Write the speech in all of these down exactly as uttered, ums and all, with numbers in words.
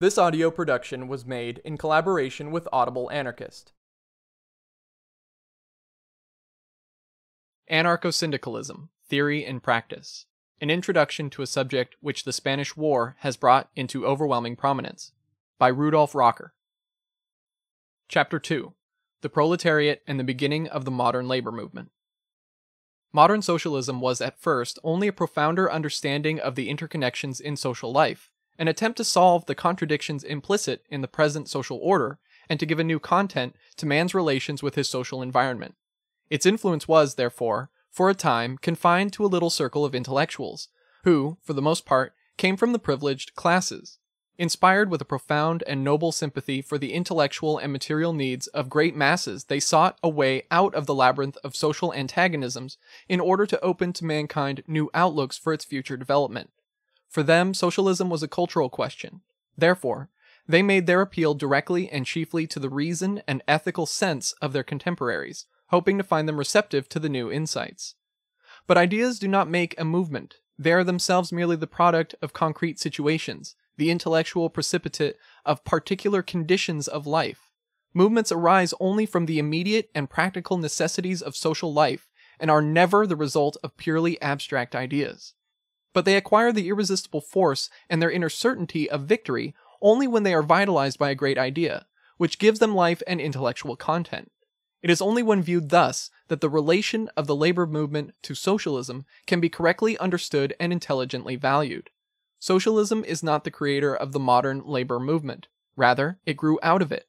This audio production was made in collaboration with Audible Anarchist. Anarcho-syndicalism, Theory and Practice. An introduction to a subject which the Spanish War has brought into overwhelming prominence. By Rudolf Rocker. Chapter two. The Proletariat and the Beginning of the Modern Labor Movement. Modern socialism was at first only a profounder understanding of the interconnections in social life, an attempt to solve the contradictions implicit in the present social order, and to give a new content to man's relations with his social environment. Its influence was, therefore, for a time confined to a little circle of intellectuals, who, for the most part, came from the privileged classes, inspired with a profound and noble sympathy for the intellectual and material needs of great masses. They sought a way out of the labyrinth of social antagonisms in order to open to mankind new outlooks for its future development. For them, socialism was a cultural question. Therefore, they made their appeal directly and chiefly to the reason and ethical sense of their contemporaries, hoping to find them receptive to the new insights. But ideas do not make a movement. They are themselves merely the product of concrete situations, the intellectual precipitate of particular conditions of life. Movements arise only from the immediate and practical necessities of social life, and are never the result of purely abstract ideas. But they acquire the irresistible force and their inner certainty of victory only when they are vitalized by a great idea, which gives them life and intellectual content. It is only when viewed thus that the relation of the labor movement to socialism can be correctly understood and intelligently valued. Socialism is not the creator of the modern labor movement. Rather, it grew out of it.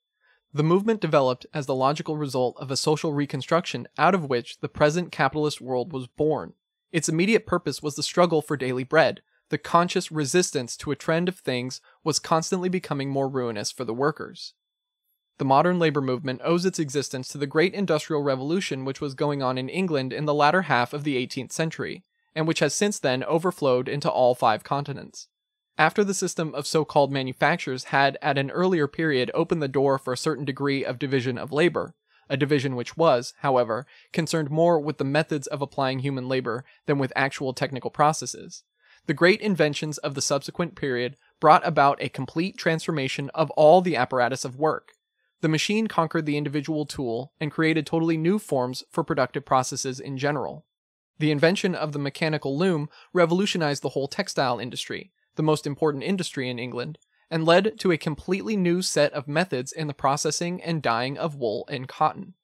The movement developed as the logical result of a social reconstruction out of which the present capitalist world was born. Its immediate purpose was the struggle for daily bread. The conscious resistance to a trend of things was constantly becoming more ruinous for the workers. The modern labor movement owes its existence to the great industrial revolution which was going on in England in the latter half of the eighteenth century, and which has since then overflowed into all five continents. After the system of so-called manufactures had at an earlier period opened the door for a certain degree of division of labor, a division which was, however, concerned more with the methods of applying human labor than with actual technical processes, the great inventions of the subsequent period brought about a complete transformation of all the apparatus of work. The machine conquered the individual tool and created totally new forms for productive processes in general. The invention of the mechanical loom revolutionized the whole textile industry, the most important industry in England, and led to a completely new set of methods in the processing and dyeing of wool and cotton.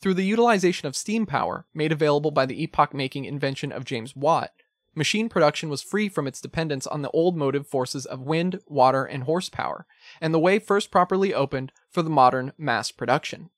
Through the utilization of steam power, made available by the epoch-making invention of James Watt, machine production was free from its dependence on the old motive forces of wind, water, and horsepower, and the way first properly opened for the modern mass production.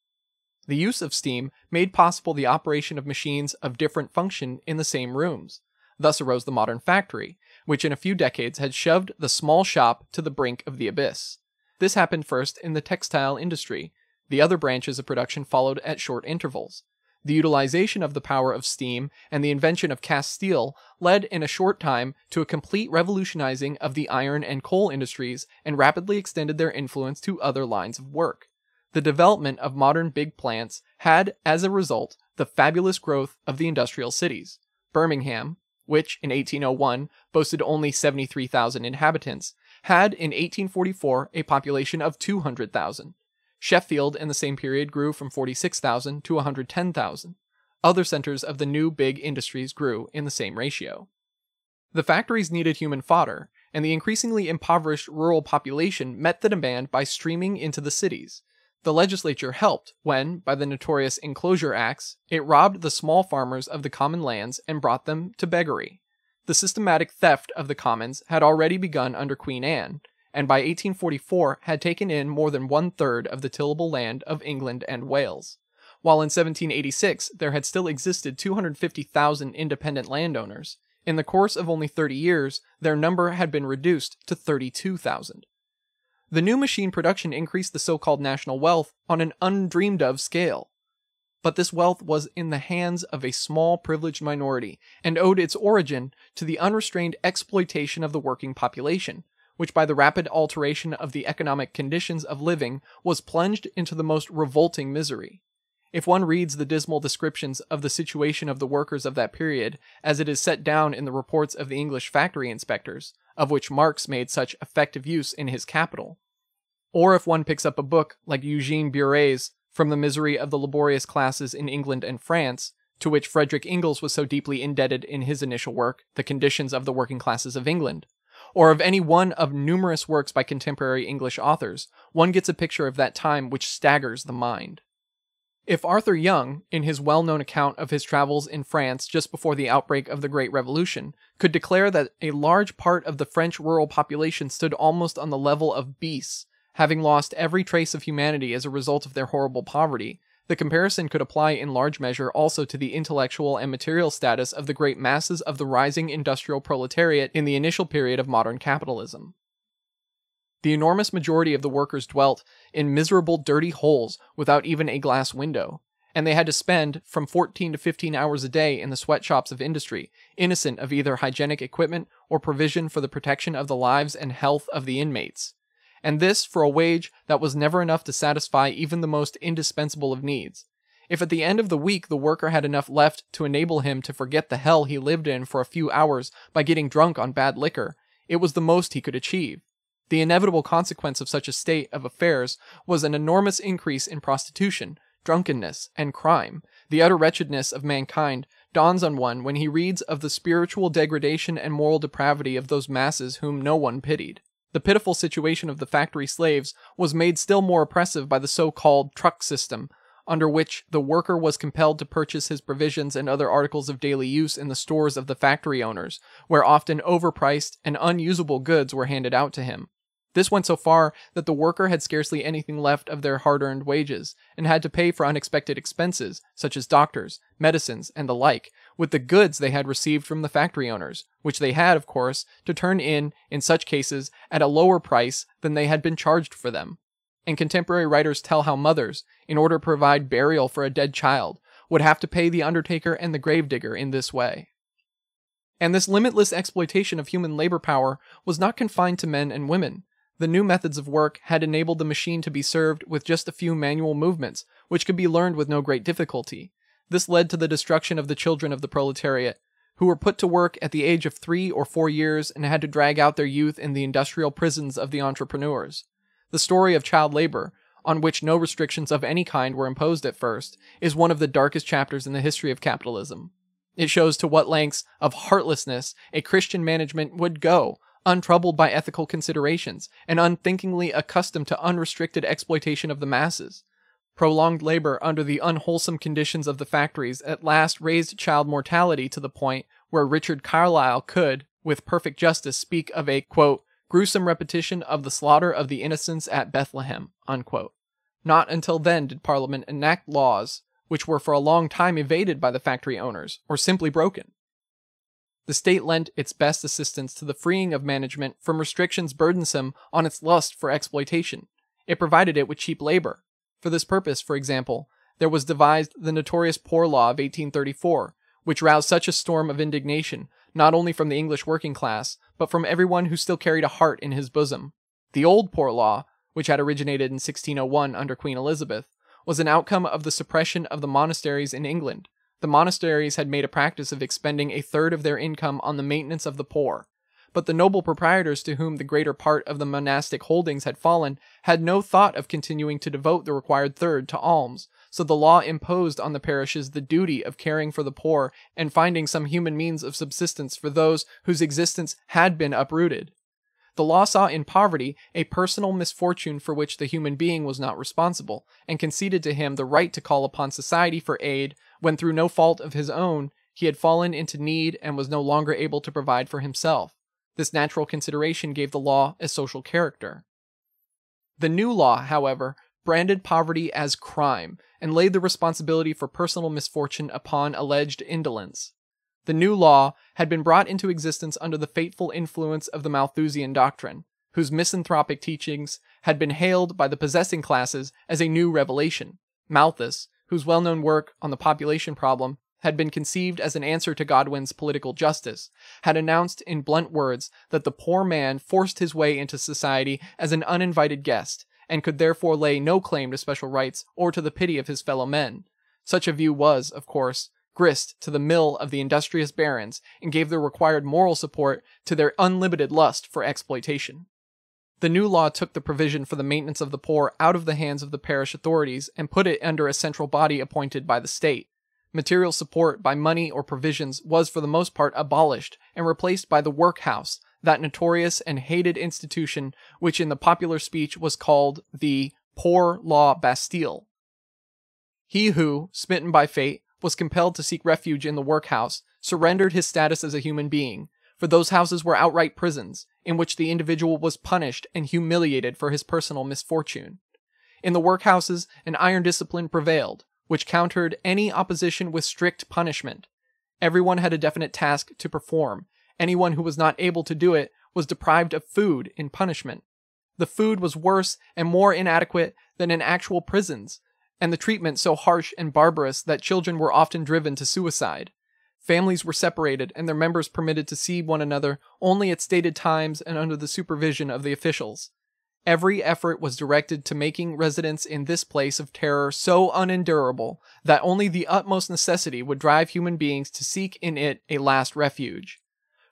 The use of steam made possible the operation of machines of different function in the same rooms. Thus arose the modern factory, which in a few decades had shoved the small shop to the brink of the abyss. This happened first in the textile industry. The other branches of production followed at short intervals. The utilization of the power of steam and the invention of cast steel led in a short time to a complete revolutionizing of the iron and coal industries and rapidly extended their influence to other lines of work. The development of modern big plants had, as a result, the fabulous growth of the industrial cities. Birmingham, which in eighteen oh one boasted only seventy-three thousand inhabitants, had in eighteen forty-four a population of two hundred thousand. Sheffield in the same period grew from forty-six thousand to one hundred ten thousand. Other centers of the new big industries grew in the same ratio. The factories needed human fodder, and the increasingly impoverished rural population met the demand by streaming into the cities. The legislature helped when, by the notorious Enclosure Acts, it robbed the small farmers of the common lands and brought them to beggary. The systematic theft of the commons had already begun under Queen Anne, and by eighteen forty-four had taken in more than one-third of the tillable land of England and Wales, while in seventeen eighty-six there had still existed two hundred fifty thousand independent landowners. In the course of only thirty years, their number had been reduced to thirty-two thousand. The new machine production increased the so-called national wealth on an undreamed-of scale. But this wealth was in the hands of a small privileged minority, and owed its origin to the unrestrained exploitation of the working population, which by the rapid alteration of the economic conditions of living was plunged into the most revolting misery. If one reads the dismal descriptions of the situation of the workers of that period, as it is set down in the reports of the English factory inspectors, of which Marx made such effective use in his Capital. Or if one picks up a book like Eugène Buret's From the Misery of the Laborious Classes in England and France, to which Frederick Engels was so deeply indebted in his initial work, The Conditions of the Working Classes of England, or of any one of numerous works by contemporary English authors, one gets a picture of that time which staggers the mind. If Arthur Young, in his well-known account of his travels in France just before the outbreak of the Great Revolution, could declare that a large part of the French rural population stood almost on the level of beasts, having lost every trace of humanity as a result of their horrible poverty, the comparison could apply in large measure also to the intellectual and material status of the great masses of the rising industrial proletariat in the initial period of modern capitalism. The enormous majority of the workers dwelt in miserable, dirty holes without even a glass window, and they had to spend from fourteen to fifteen hours a day in the sweatshops of industry, innocent of either hygienic equipment or provision for the protection of the lives and health of the inmates. And this for a wage that was never enough to satisfy even the most indispensable of needs. If at the end of the week the worker had enough left to enable him to forget the hell he lived in for a few hours by getting drunk on bad liquor, it was the most he could achieve. The inevitable consequence of such a state of affairs was an enormous increase in prostitution, drunkenness, and crime. The utter wretchedness of mankind dawns on one when he reads of the spiritual degradation and moral depravity of those masses whom no one pitied. The pitiful situation of the factory slaves was made still more oppressive by the so-called truck system, under which the worker was compelled to purchase his provisions and other articles of daily use in the stores of the factory owners, where often overpriced and unusable goods were handed out to him. This went so far that the worker had scarcely anything left of their hard-earned wages, and had to pay for unexpected expenses, such as doctors, medicines, and the like, with the goods they had received from the factory owners, which they had, of course, to turn in, in such cases, at a lower price than they had been charged for them. And contemporary writers tell how mothers, in order to provide burial for a dead child, would have to pay the undertaker and the gravedigger in this way. And this limitless exploitation of human labor power was not confined to men and women. The new methods of work had enabled the machine to be served with just a few manual movements, which could be learned with no great difficulty. This led to the destruction of the children of the proletariat, who were put to work at the age of three or four years and had to drag out their youth in the industrial prisons of the entrepreneurs. The story of child labor, on which no restrictions of any kind were imposed at first, is one of the darkest chapters in the history of capitalism. It shows to what lengths of heartlessness a Christian management would go, untroubled by ethical considerations, and unthinkingly accustomed to unrestricted exploitation of the masses. Prolonged labor under the unwholesome conditions of the factories at last raised child mortality to the point where Richard Carlile could, with perfect justice, speak of a, quote, gruesome repetition of the slaughter of the innocents at Bethlehem, unquote. Not until then did Parliament enact laws which were for a long time evaded by the factory owners, or simply broken. The state lent its best assistance to the freeing of management from restrictions burdensome on its lust for exploitation. It provided it with cheap labor. For this purpose, for example, there was devised the notorious Poor Law of eighteen thirty-four, which roused such a storm of indignation, not only from the English working class, but from everyone who still carried a heart in his bosom. The old Poor Law, which had originated in sixteen oh one under Queen Elizabeth, was an outcome of the suppression of the monasteries in England. The monasteries had made a practice of expending a third of their income on the maintenance of the poor, but the noble proprietors to whom the greater part of the monastic holdings had fallen had no thought of continuing to devote the required third to alms, so the law imposed on the parishes the duty of caring for the poor and finding some human means of subsistence for those whose existence had been uprooted. The law saw in poverty a personal misfortune for which the human being was not responsible, and conceded to him the right to call upon society for aid when through no fault of his own he had fallen into need and was no longer able to provide for himself. This natural consideration gave the law a social character. The new law, however, branded poverty as crime, and laid the responsibility for personal misfortune upon alleged indolence. The new law had been brought into existence under the fateful influence of the Malthusian doctrine, whose misanthropic teachings had been hailed by the possessing classes as a new revelation. Malthus, whose well-known work on the population problem had been conceived as an answer to Godwin's Political Justice, had announced in blunt words that the poor man forced his way into society as an uninvited guest, and could therefore lay no claim to special rights or to the pity of his fellow men. Such a view was, of course, grist to the mill of the industrious barons and gave the required moral support to their unlimited lust for exploitation. The new law took the provision for the maintenance of the poor out of the hands of the parish authorities and put it under a central body appointed by the state. Material support by money or provisions was for the most part abolished and replaced by the workhouse, that notorious and hated institution which in the popular speech was called the Poor Law Bastille. He who, smitten by fate, was compelled to seek refuge in the workhouse, surrendered his status as a human being, for those houses were outright prisons, in which the individual was punished and humiliated for his personal misfortune. In the workhouses, an iron discipline prevailed, which countered any opposition with strict punishment. Everyone had a definite task to perform. Anyone who was not able to do it was deprived of food in punishment. The food was worse and more inadequate than in actual prisons, and the treatment so harsh and barbarous that children were often driven to suicide. Families were separated and their members permitted to see one another only at stated times and under the supervision of the officials. Every effort was directed to making residence in this place of terror so unendurable that only the utmost necessity would drive human beings to seek in it a last refuge.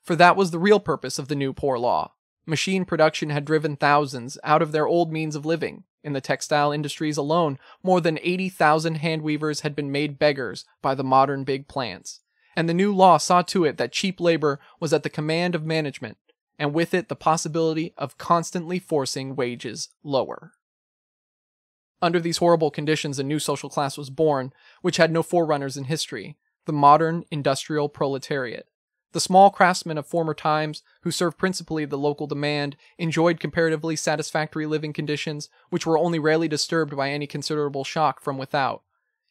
For that was the real purpose of the new poor law. Machine production had driven thousands out of their old means of living. In the textile industries alone, more than eighty thousand handweavers had been made beggars by the modern big plants. And the new law saw to it that cheap labor was at the command of management, and with it the possibility of constantly forcing wages lower. Under these horrible conditions a new social class was born, which had no forerunners in history, the modern industrial proletariat. The small craftsmen of former times, who served principally the local demand, enjoyed comparatively satisfactory living conditions, which were only rarely disturbed by any considerable shock from without.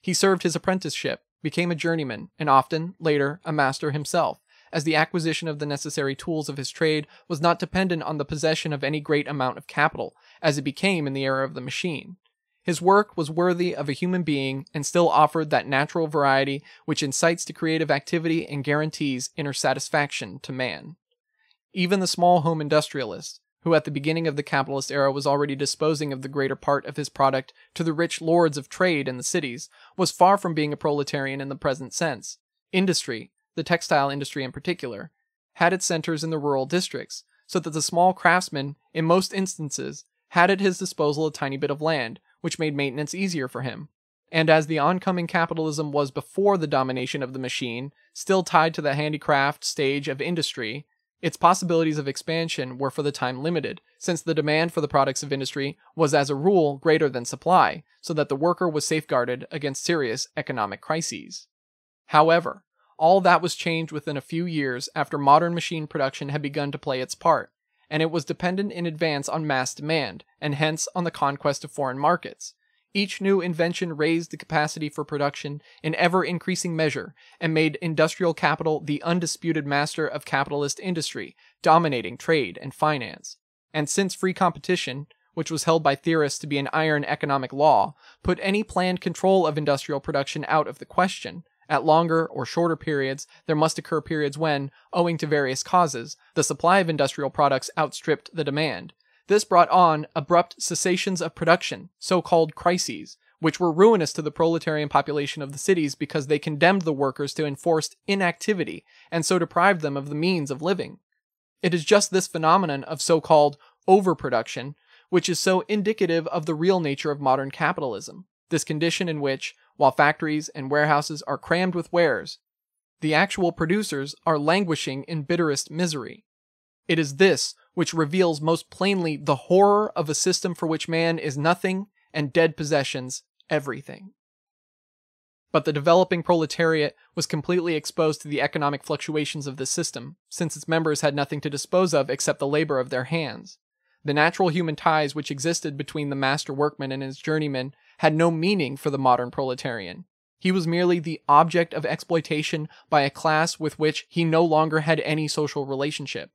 He served his apprenticeship, became a journeyman, and often, later, a master himself, as the acquisition of the necessary tools of his trade was not dependent on the possession of any great amount of capital, as it became in the era of the machine. His work was worthy of a human being and still offered that natural variety which incites to creative activity and guarantees inner satisfaction to man. Even the small home industrialist, who at the beginning of the capitalist era was already disposing of the greater part of his product to the rich lords of trade in the cities, was far from being a proletarian in the present sense. Industry, the textile industry in particular, had its centers in the rural districts, so that the small craftsman, in most instances, had at his disposal a tiny bit of land, which made maintenance easier for him. And as the oncoming capitalism was before the domination of the machine, still tied to the handicraft stage of industry, its possibilities of expansion were for the time limited, since the demand for the products of industry was as a rule greater than supply, so that the worker was safeguarded against serious economic crises. However, all that was changed within a few years after modern machine production had begun to play its part, and it was dependent in advance on mass demand, and hence on the conquest of foreign markets. Each new invention raised the capacity for production in ever-increasing measure, and made industrial capital the undisputed master of capitalist industry, dominating trade and finance. And since free competition, which was held by theorists to be an iron economic law, put any planned control of industrial production out of the question, at longer or shorter periods, there must occur periods when, owing to various causes, the supply of industrial products outstripped the demand. This brought on abrupt cessations of production, so-called crises, which were ruinous to the proletarian population of the cities because they condemned the workers to enforced inactivity and so deprived them of the means of living. It is just this phenomenon of so-called overproduction which is so indicative of the real nature of modern capitalism, this condition in which, while factories and warehouses are crammed with wares, the actual producers are languishing in bitterest misery. It is this which reveals most plainly the horror of a system for which man is nothing and dead possessions everything. But the developing proletariat was completely exposed to the economic fluctuations of this system, since its members had nothing to dispose of except the labor of their hands. The natural human ties which existed between the master workman and his journeyman had no meaning for the modern proletarian. He was merely the object of exploitation by a class with which he no longer had any social relationship.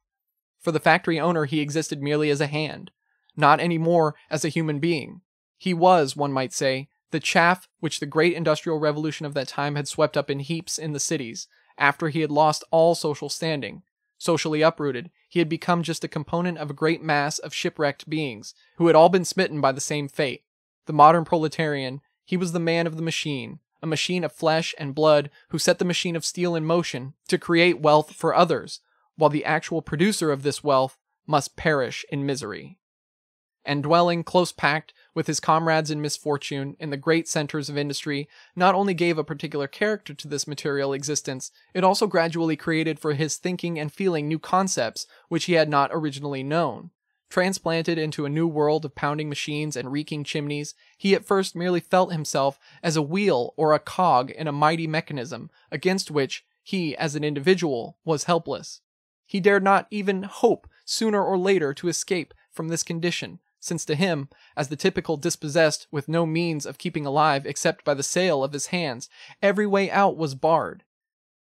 For the factory owner he existed merely as a hand, not any more as a human being. He was, one might say, the chaff which the great industrial revolution of that time had swept up in heaps in the cities, after he had lost all social standing. Socially uprooted, he had become just a component of a great mass of shipwrecked beings, who had all been smitten by the same fate. The modern proletarian, he was the man of the machine, a machine of flesh and blood who set the machine of steel in motion to create wealth for others, while the actual producer of this wealth must perish in misery. And dwelling close packed with his comrades in misfortune in the great centers of industry not only gave a particular character to this material existence, it also gradually created for his thinking and feeling new concepts which he had not originally known. Transplanted into a new world of pounding machines and reeking chimneys, he at first merely felt himself as a wheel or a cog in a mighty mechanism against which he, as an individual, was helpless. He dared not even hope sooner or later to escape from this condition, since to him, as the typical dispossessed with no means of keeping alive except by the sale of his hands, every way out was barred.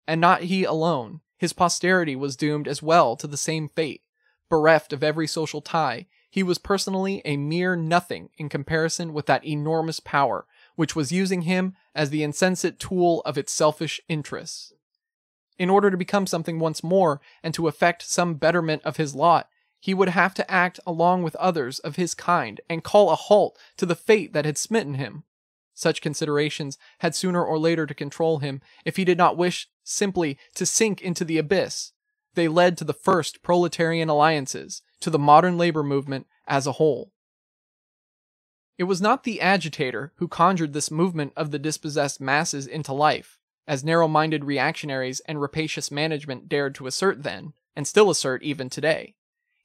And not he alone, his posterity was doomed as well to the same fate. Bereft of every social tie, he was personally a mere nothing in comparison with that enormous power, which was using him as the insensate tool of its selfish interests. In order to become something once more, and to effect some betterment of his lot, he would have to act along with others of his kind, and call a halt to the fate that had smitten him. Such considerations had sooner or later to control him, if he did not wish simply to sink into the abyss. They led to the first proletarian alliances, to the modern labor movement as a whole. It was not the agitator who conjured this movement of the dispossessed masses into life, as narrow-minded reactionaries and rapacious management dared to assert then, and still assert even today.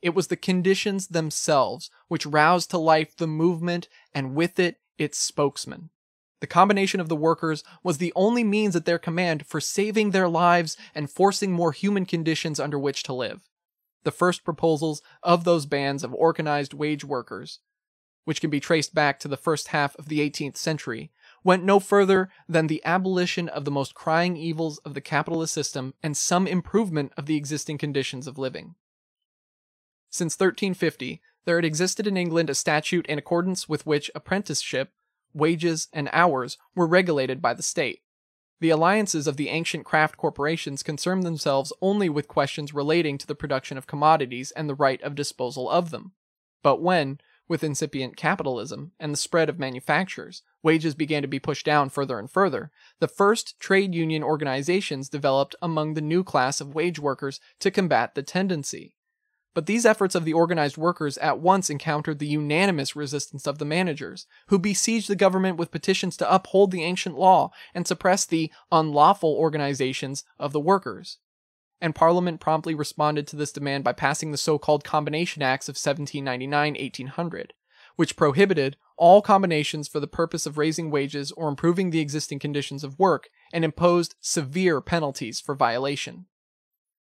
It was the conditions themselves which roused to life the movement, and with it, its spokesman. The combination of the workers was the only means at their command for saving their lives and forcing more human conditions under which to live. The first proposals of those bands of organized wage workers, which can be traced back to the first half of the eighteenth century, went no further than the abolition of the most crying evils of the capitalist system and some improvement of the existing conditions of living. Since thirteen fifty, there had existed in England a statute in accordance with which apprenticeship, wages, and hours were regulated by the state. The alliances of the ancient craft corporations concerned themselves only with questions relating to the production of commodities and the right of disposal of them. But when, with incipient capitalism and the spread of manufactures, wages began to be pushed down further and further, the first trade union organizations developed among the new class of wage workers to combat the tendency. But these efforts of the organized workers at once encountered the unanimous resistance of the managers, who besieged the government with petitions to uphold the ancient law and suppress the unlawful organizations of the workers. And Parliament promptly responded to this demand by passing the so-called Combination Acts of seventeen ninety-nine to eighteen hundred, which prohibited all combinations for the purpose of raising wages or improving the existing conditions of work, and imposed severe penalties for violation.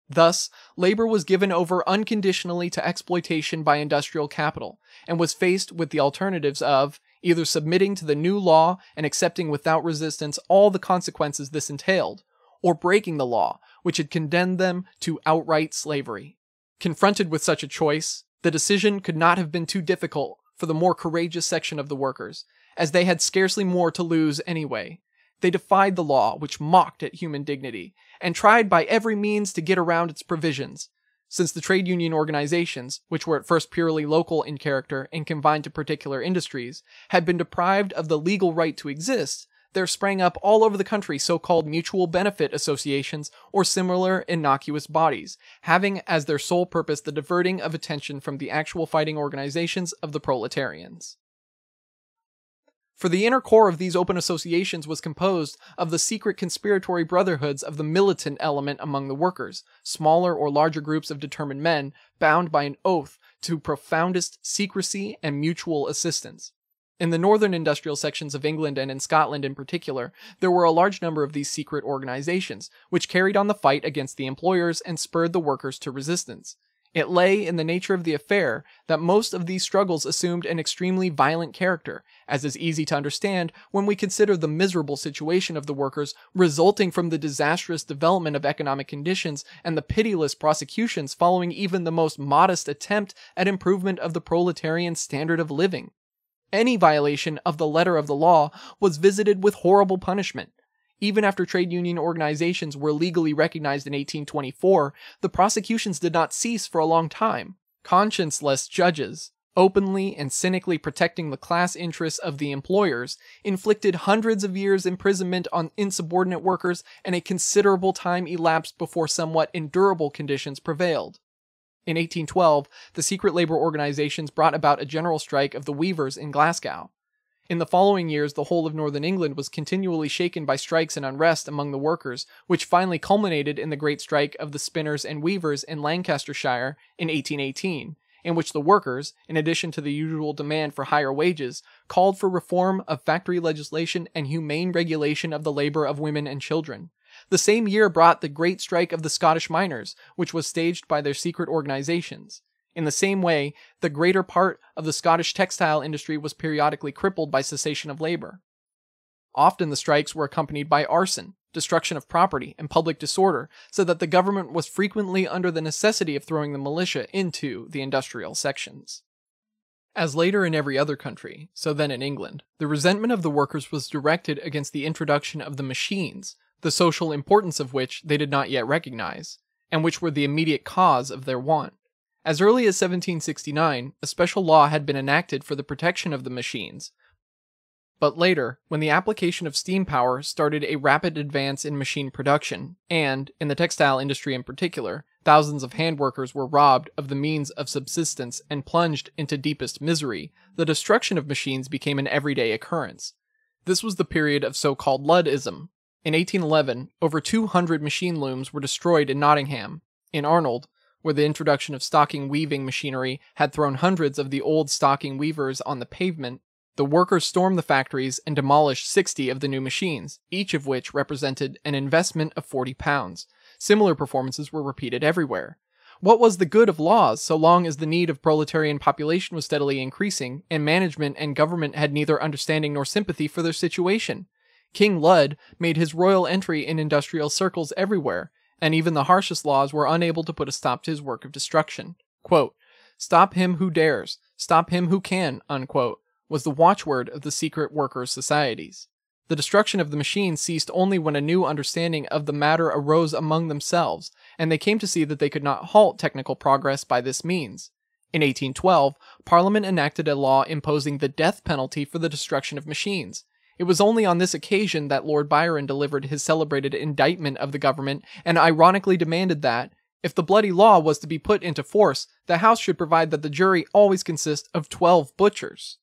Thus, labor was given over unconditionally to exploitation by industrial capital, and was faced with the alternatives of either submitting to the new law and accepting without resistance all the consequences this entailed, or breaking the law, which had condemned them to outright slavery. Confronted with such a choice, the decision could not have been too difficult for the more courageous section of the workers, as they had scarcely more to lose anyway. They defied the law, which mocked at human dignity, and tried by every means to get around its provisions. Since the trade union organizations, which were at first purely local in character and confined to particular industries, had been deprived of the legal right to exist, there sprang up all over the country so-called mutual benefit associations or similar innocuous bodies, having as their sole purpose the diverting of attention from the actual fighting organizations of the proletarians. For the inner core of these open associations was composed of the secret conspiratory brotherhoods of the militant element among the workers, smaller or larger groups of determined men bound by an oath to profoundest secrecy and mutual assistance. In the northern industrial sections of England and in Scotland in particular, there were a large number of these secret organizations, which carried on the fight against the employers and spurred the workers to resistance. It lay in the nature of the affair that most of these struggles assumed an extremely violent character, as is easy to understand when we consider the miserable situation of the workers resulting from the disastrous development of economic conditions and the pitiless prosecutions following even the most modest attempt at improvement of the proletarian standard of living. Any violation of the letter of the law was visited with horrible punishment. Even after trade union organizations were legally recognized in eighteen twenty-four, the prosecutions did not cease for a long time. Conscienceless judges, openly and cynically protecting the class interests of the employers, inflicted hundreds of years' imprisonment on insubordinate workers, and a considerable time elapsed before somewhat endurable conditions prevailed. In eighteen twelve, the secret labour organisations brought about a general strike of the weavers in Glasgow. In the following years, the whole of northern England was continually shaken by strikes and unrest among the workers, which finally culminated in the great strike of the spinners and weavers in Lancashire in eighteen eighteen, in which the workers, in addition to the usual demand for higher wages, called for reform of factory legislation and humane regulation of the labour of women and children. The same year brought the great strike of the Scottish miners, which was staged by their secret organisations. In the same way, the greater part of the Scottish textile industry was periodically crippled by cessation of labour. Often the strikes were accompanied by arson, destruction of property, and public disorder, so that the government was frequently under the necessity of throwing the militia into the industrial sections. As later in every other country, so then in England, the resentment of the workers was directed against the introduction of the machines, the social importance of which they did not yet recognise, and which were the immediate cause of their want. As early as seventeen sixty-nine, a special law had been enacted for the protection of the machines, but later, when the application of steam power started a rapid advance in machine production, and, in the textile industry in particular, thousands of handworkers were robbed of the means of subsistence and plunged into deepest misery, the destruction of machines became an everyday occurrence. This was the period of so-called Luddism. In eighteen eleven, over two hundred machine looms were destroyed in Nottingham. In Arnold, where the introduction of stocking weaving machinery had thrown hundreds of the old stocking weavers on the pavement, the workers stormed the factories and demolished sixty of the new machines, each of which represented an investment of forty pounds. Similar performances were repeated everywhere. What was the good of laws so long as the need of proletarian population was steadily increasing, and management and government had neither understanding nor sympathy for their situation? King Ludd made his royal entry in industrial circles everywhere, and even the harshest laws were unable to put a stop to his work of destruction. Quote, "Stop him who dares, stop him who can," unquote, was the watchword of the secret workers' societies. The destruction of the machines ceased only when a new understanding of the matter arose among themselves, and they came to see that they could not halt technical progress by this means. In eighteen twelve, Parliament enacted a law imposing the death penalty for the destruction of machines. It was only on this occasion that Lord Byron delivered his celebrated indictment of the government and ironically demanded that, if the bloody law was to be put into force, the House should provide that the jury always consist of twelve butchers.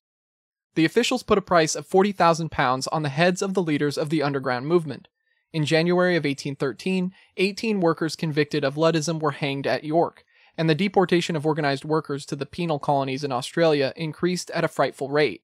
The officials put a price of forty thousand pounds on the heads of the leaders of the underground movement. In January of eighteen thirteen, eighteen workers convicted of Luddism were hanged at York, and the deportation of organised workers to the penal colonies in Australia increased at a frightful rate.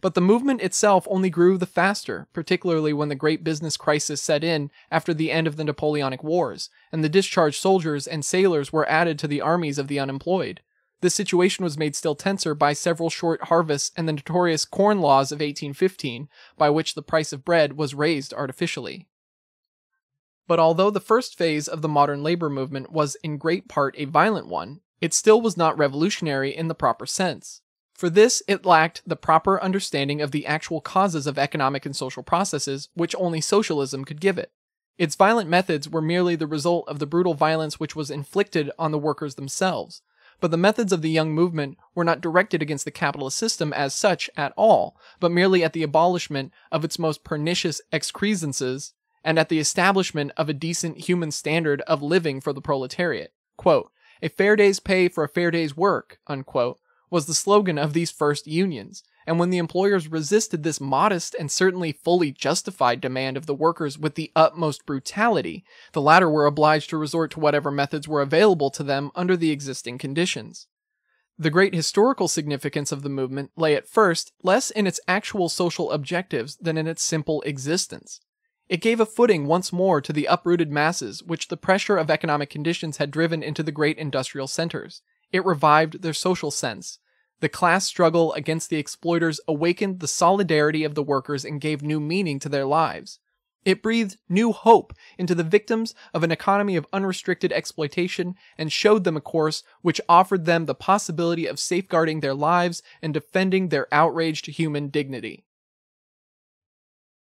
But the movement itself only grew the faster, particularly when the great business crisis set in after the end of the Napoleonic Wars, and the discharged soldiers and sailors were added to the armies of the unemployed. This situation was made still tenser by several short harvests and the notorious Corn Laws of eighteen fifteen, by which the price of bread was raised artificially. But although the first phase of the modern labor movement was in great part a violent one, it still was not revolutionary in the proper sense. For this, it lacked the proper understanding of the actual causes of economic and social processes, which only socialism could give it. Its violent methods were merely the result of the brutal violence which was inflicted on the workers themselves, but the methods of the young movement were not directed against the capitalist system as such at all, but merely at the abolishment of its most pernicious excrescences and at the establishment of a decent human standard of living for the proletariat. Quote, "A fair day's pay for a fair day's work," unquote, was the slogan of these first unions, and when the employers resisted this modest and certainly fully justified demand of the workers with the utmost brutality, the latter were obliged to resort to whatever methods were available to them under the existing conditions. The great historical significance of the movement lay at first less in its actual social objectives than in its simple existence. It gave a footing once more to the uprooted masses which the pressure of economic conditions had driven into the great industrial centers. It revived their social sense. The class struggle against the exploiters awakened the solidarity of the workers and gave new meaning to their lives. It breathed new hope into the victims of an economy of unrestricted exploitation and showed them a course which offered them the possibility of safeguarding their lives and defending their outraged human dignity.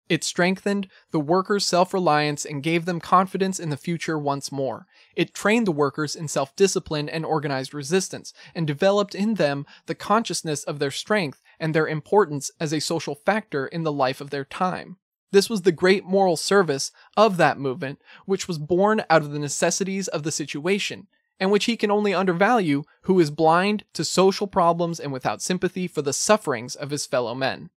It strengthened the workers' self-reliance and gave them confidence in the future once more. It trained the workers in self-discipline and organized resistance, and developed in them the consciousness of their strength and their importance as a social factor in the life of their time. This was the great moral service of that movement, which was born out of the necessities of the situation, and which he can only undervalue who is blind to social problems and without sympathy for the sufferings of his fellow men.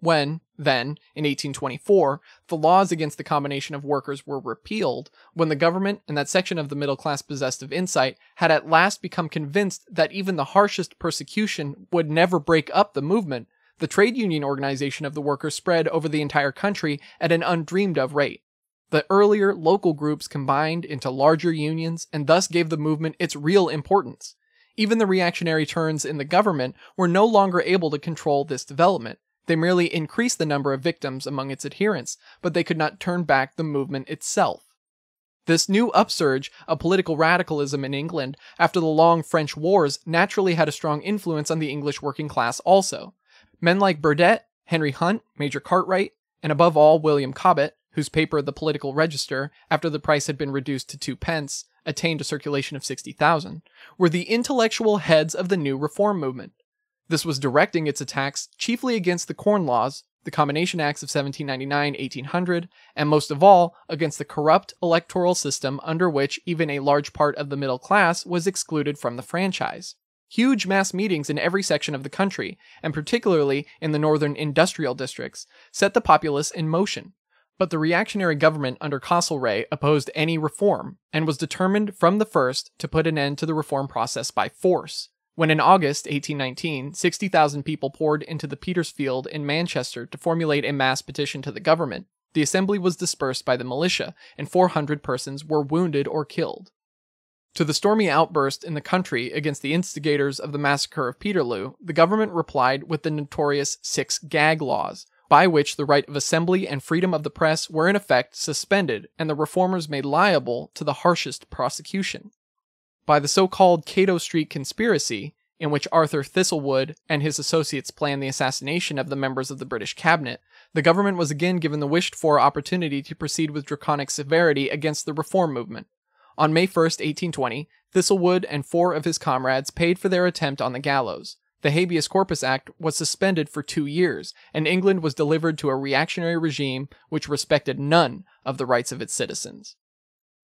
When, then, in eighteen twenty-four, the laws against the combination of workers were repealed, when the government and that section of the middle class possessed of insight had at last become convinced that even the harshest persecution would never break up the movement, the trade union organization of the workers spread over the entire country at an undreamed of rate. The earlier local groups combined into larger unions and thus gave the movement its real importance. Even the reactionary turns in the government were no longer able to control this development. They merely increased the number of victims among its adherents, but they could not turn back the movement itself. This new upsurge of political radicalism in England after the long French wars naturally had a strong influence on the English working class also. Men like Burdett, Henry Hunt, Major Cartwright, and above all William Cobbett, whose paper The Political Register, after the price had been reduced to two pence, attained a circulation of sixty thousand, were the intellectual heads of the new reform movement. This was directing its attacks chiefly against the Corn Laws, the Combination Acts of seventeen ninety-nine eighteen hundred, and most of all, against the corrupt electoral system under which even a large part of the middle class was excluded from the franchise. Huge mass meetings in every section of the country, and particularly in the northern industrial districts, set the populace in motion. But the reactionary government under Castlereagh opposed any reform, and was determined from the first to put an end to the reform process by force. When in August eighteen nineteen, sixty thousand people poured into the Petersfield in Manchester to formulate a mass petition to the government, the assembly was dispersed by the militia, and four hundred persons were wounded or killed. To the stormy outburst in the country against the instigators of the massacre of Peterloo, the government replied with the notorious Six Gag Laws, by which the right of assembly and freedom of the press were in effect suspended, and the reformers made liable to the harshest prosecution. By the so-called Cato Street Conspiracy, in which Arthur Thistlewood and his associates planned the assassination of the members of the British cabinet, the government was again given the wished-for opportunity to proceed with draconic severity against the reform movement. On May first, eighteen twenty, Thistlewood and four of his comrades paid for their attempt on the gallows. The Habeas Corpus Act was suspended for two years, and England was delivered to a reactionary regime which respected none of the rights of its citizens.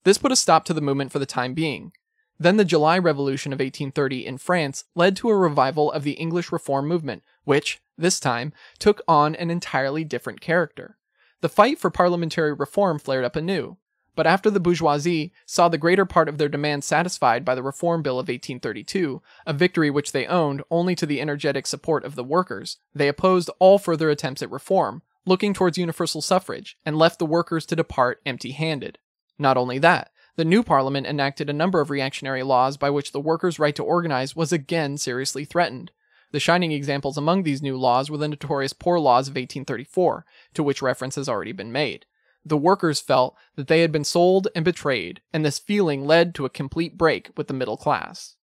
This put a stop to the movement for the time being. Then the July Revolution of eighteen thirty in France led to a revival of the English reform movement, which, this time, took on an entirely different character. The fight for parliamentary reform flared up anew, but after the bourgeoisie saw the greater part of their demands satisfied by the Reform Bill of eighteen thirty-two, a victory which they owned only to the energetic support of the workers, they opposed all further attempts at reform, looking towards universal suffrage, and left the workers to depart empty-handed. Not only that, the new parliament enacted a number of reactionary laws by which the workers' right to organize was again seriously threatened. The shining examples among these new laws were the notorious Poor Laws of eighteen thirty-four, to which reference has already been made. The workers felt that they had been sold and betrayed, and this feeling led to a complete break with the middle class.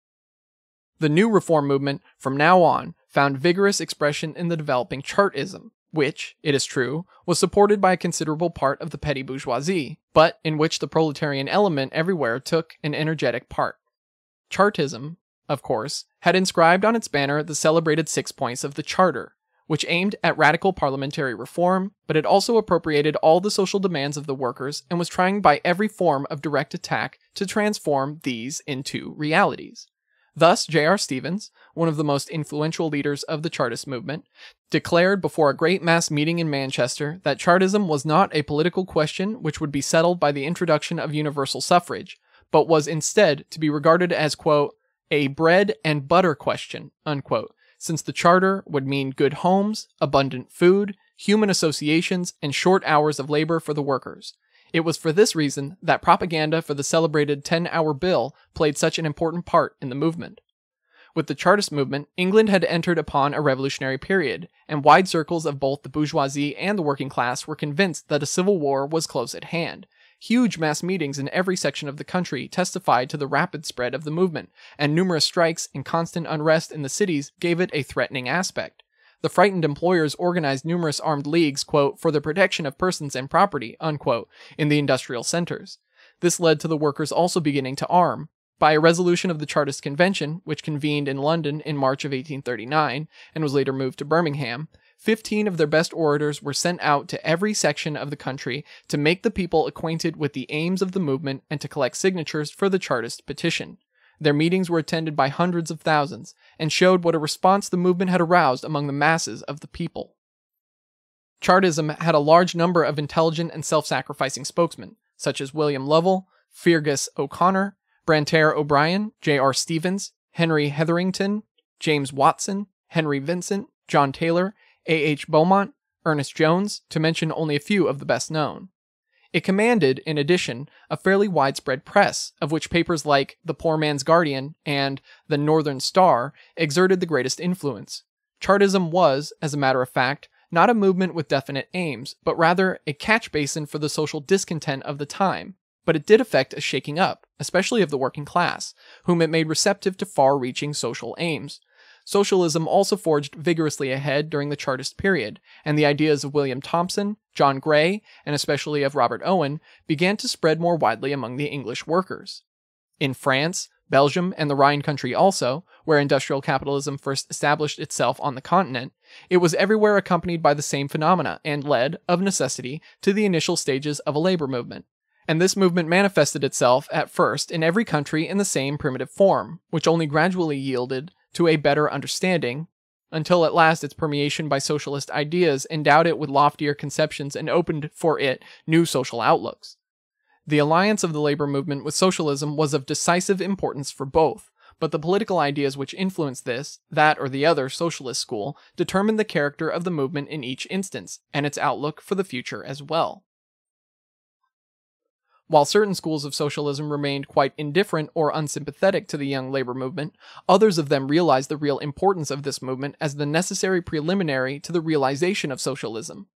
The new reform movement, from now on, found vigorous expression in the developing Chartism, which, it is true, was supported by a considerable part of the petty bourgeoisie, but in which the proletarian element everywhere took an energetic part. Chartism, of course, had inscribed on its banner the celebrated six points of the Charter, which aimed at radical parliamentary reform, but it also appropriated all the social demands of the workers and was trying by every form of direct attack to transform these into realities. Thus, J R Stevens, one of the most influential leaders of the Chartist movement, declared before a great mass meeting in Manchester that Chartism was not a political question which would be settled by the introduction of universal suffrage, but was instead to be regarded as, quote, a bread and butter question, unquote, since the Charter would mean good homes, abundant food, human associations, and short hours of labor for the workers. It was for this reason that propaganda for the celebrated ten-hour bill played such an important part in the movement. With the Chartist movement, England had entered upon a revolutionary period, and wide circles of both the bourgeoisie and the working class were convinced that a civil war was close at hand. Huge mass meetings in every section of the country testified to the rapid spread of the movement, and numerous strikes and constant unrest in the cities gave it a threatening aspect. The frightened employers organized numerous armed leagues, quote, for the protection of persons and property, unquote, in the industrial centers. This led to the workers also beginning to arm. By a resolution of the Chartist Convention, which convened in London in March of eighteen thirty-nine, and was later moved to Birmingham, fifteen of their best orators were sent out to every section of the country to make the people acquainted with the aims of the movement and to collect signatures for the Chartist petition. Their meetings were attended by hundreds of thousands, and showed what a response the movement had aroused among the masses of the people. Chartism had a large number of intelligent and self-sacrificing spokesmen, such as William Lovell, Feargus O'Connor, Brantair O'Brien, J R Stevens, Henry Hetherington, James Watson, Henry Vincent, John Taylor, A H Beaumont, Ernest Jones, to mention only a few of the best known. It commanded, in addition, a fairly widespread press, of which papers like The Poor Man's Guardian and The Northern Star exerted the greatest influence. Chartism was, as a matter of fact, not a movement with definite aims, but rather a catch basin for the social discontent of the time, but it did affect a shaking up, especially of the working class, whom it made receptive to far-reaching social aims. Socialism also forged vigorously ahead during the Chartist period, and the ideas of William Thompson, John Gray, and especially of Robert Owen, began to spread more widely among the English workers. In France, Belgium, and the Rhine country also, where industrial capitalism first established itself on the continent, it was everywhere accompanied by the same phenomena and led, of necessity, to the initial stages of a labor movement. And this movement manifested itself, at first, in every country in the same primitive form, which only gradually yielded to a better understanding, until at last its permeation by socialist ideas endowed it with loftier conceptions and opened for it new social outlooks. The alliance of the labor movement with socialism was of decisive importance for both, but the political ideas which influenced this, that, or the other socialist school determined the character of the movement in each instance, and its outlook for the future as well. While certain schools of socialism remained quite indifferent or unsympathetic to the young labor movement, others of them realized the real importance of this movement as the necessary preliminary to the realization of socialism.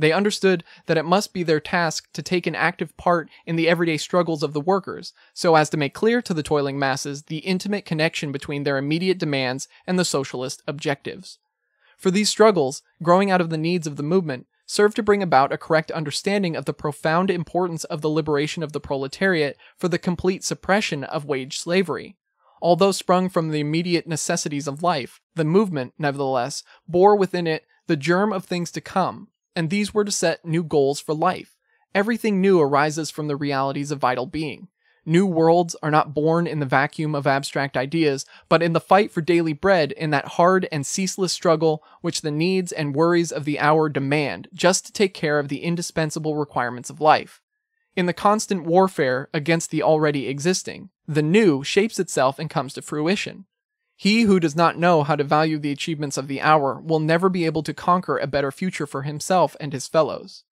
They understood that it must be their task to take an active part in the everyday struggles of the workers, so as to make clear to the toiling masses the intimate connection between their immediate demands and the socialist objectives. For these struggles, growing out of the needs of the movement, served to bring about a correct understanding of the profound importance of the liberation of the proletariat for the complete suppression of wage slavery. Although sprung from the immediate necessities of life, the movement, nevertheless, bore within it the germ of things to come, and these were to set new goals for life. Everything new arises from the realities of vital being. New worlds are not born in the vacuum of abstract ideas, but in the fight for daily bread, in that hard and ceaseless struggle which the needs and worries of the hour demand, just to take care of the indispensable requirements of life. In the constant warfare against the already existing, the new shapes itself and comes to fruition. He who does not know how to value the achievements of the hour will never be able to conquer a better future for himself and his fellows.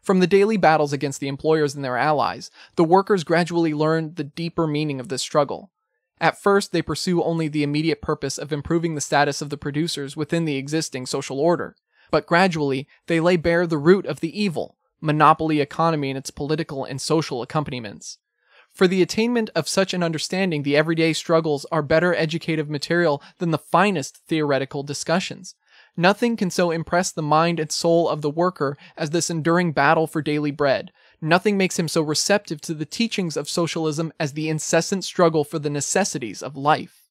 From the daily battles against the employers and their allies, the workers gradually learned the deeper meaning of this struggle. At first, they pursue only the immediate purpose of improving the status of the producers within the existing social order, but gradually they lay bare the root of the evil, monopoly economy and its political and social accompaniments. For the attainment of such an understanding, the everyday struggles are better educative material than the finest theoretical discussions. Nothing can so impress the mind and soul of the worker as this enduring battle for daily bread. Nothing makes him so receptive to the teachings of socialism as the incessant struggle for the necessities of life.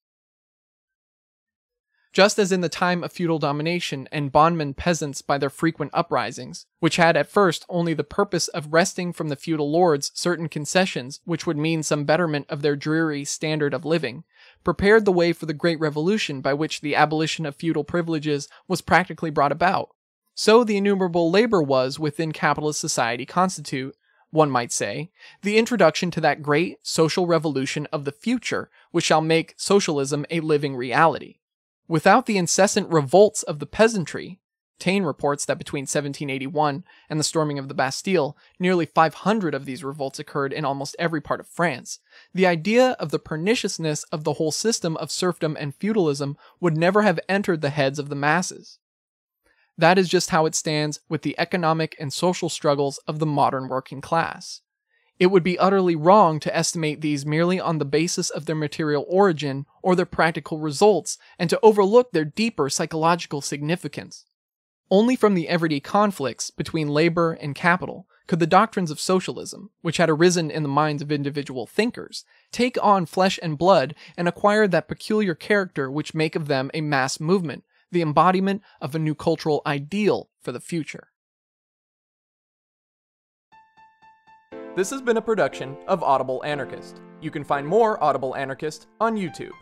Just as in the time of feudal domination and bondmen peasants by their frequent uprisings, which had at first only the purpose of wresting from the feudal lords certain concessions which would mean some betterment of their dreary standard of living, prepared the way for the great revolution by which the abolition of feudal privileges was practically brought about, so the innumerable labor was within capitalist society constitute, one might say, the introduction to that great social revolution of the future which shall make socialism a living reality. Without the incessant revolts of the peasantry, Taine reports that between seventeen eighty-one and the storming of the Bastille, nearly five hundred of these revolts occurred in almost every part of France, the idea of the perniciousness of the whole system of serfdom and feudalism would never have entered the heads of the masses. That is just how it stands with the economic and social struggles of the modern working class. It would be utterly wrong to estimate these merely on the basis of their material origin or their practical results, and to overlook their deeper psychological significance. Only from the everyday conflicts between labor and capital could the doctrines of socialism, which had arisen in the minds of individual thinkers, take on flesh and blood and acquire that peculiar character which make of them a mass movement, the embodiment of a new cultural ideal for the future. This has been a production of Audible Anarchist. You can find more Audible Anarchist on YouTube.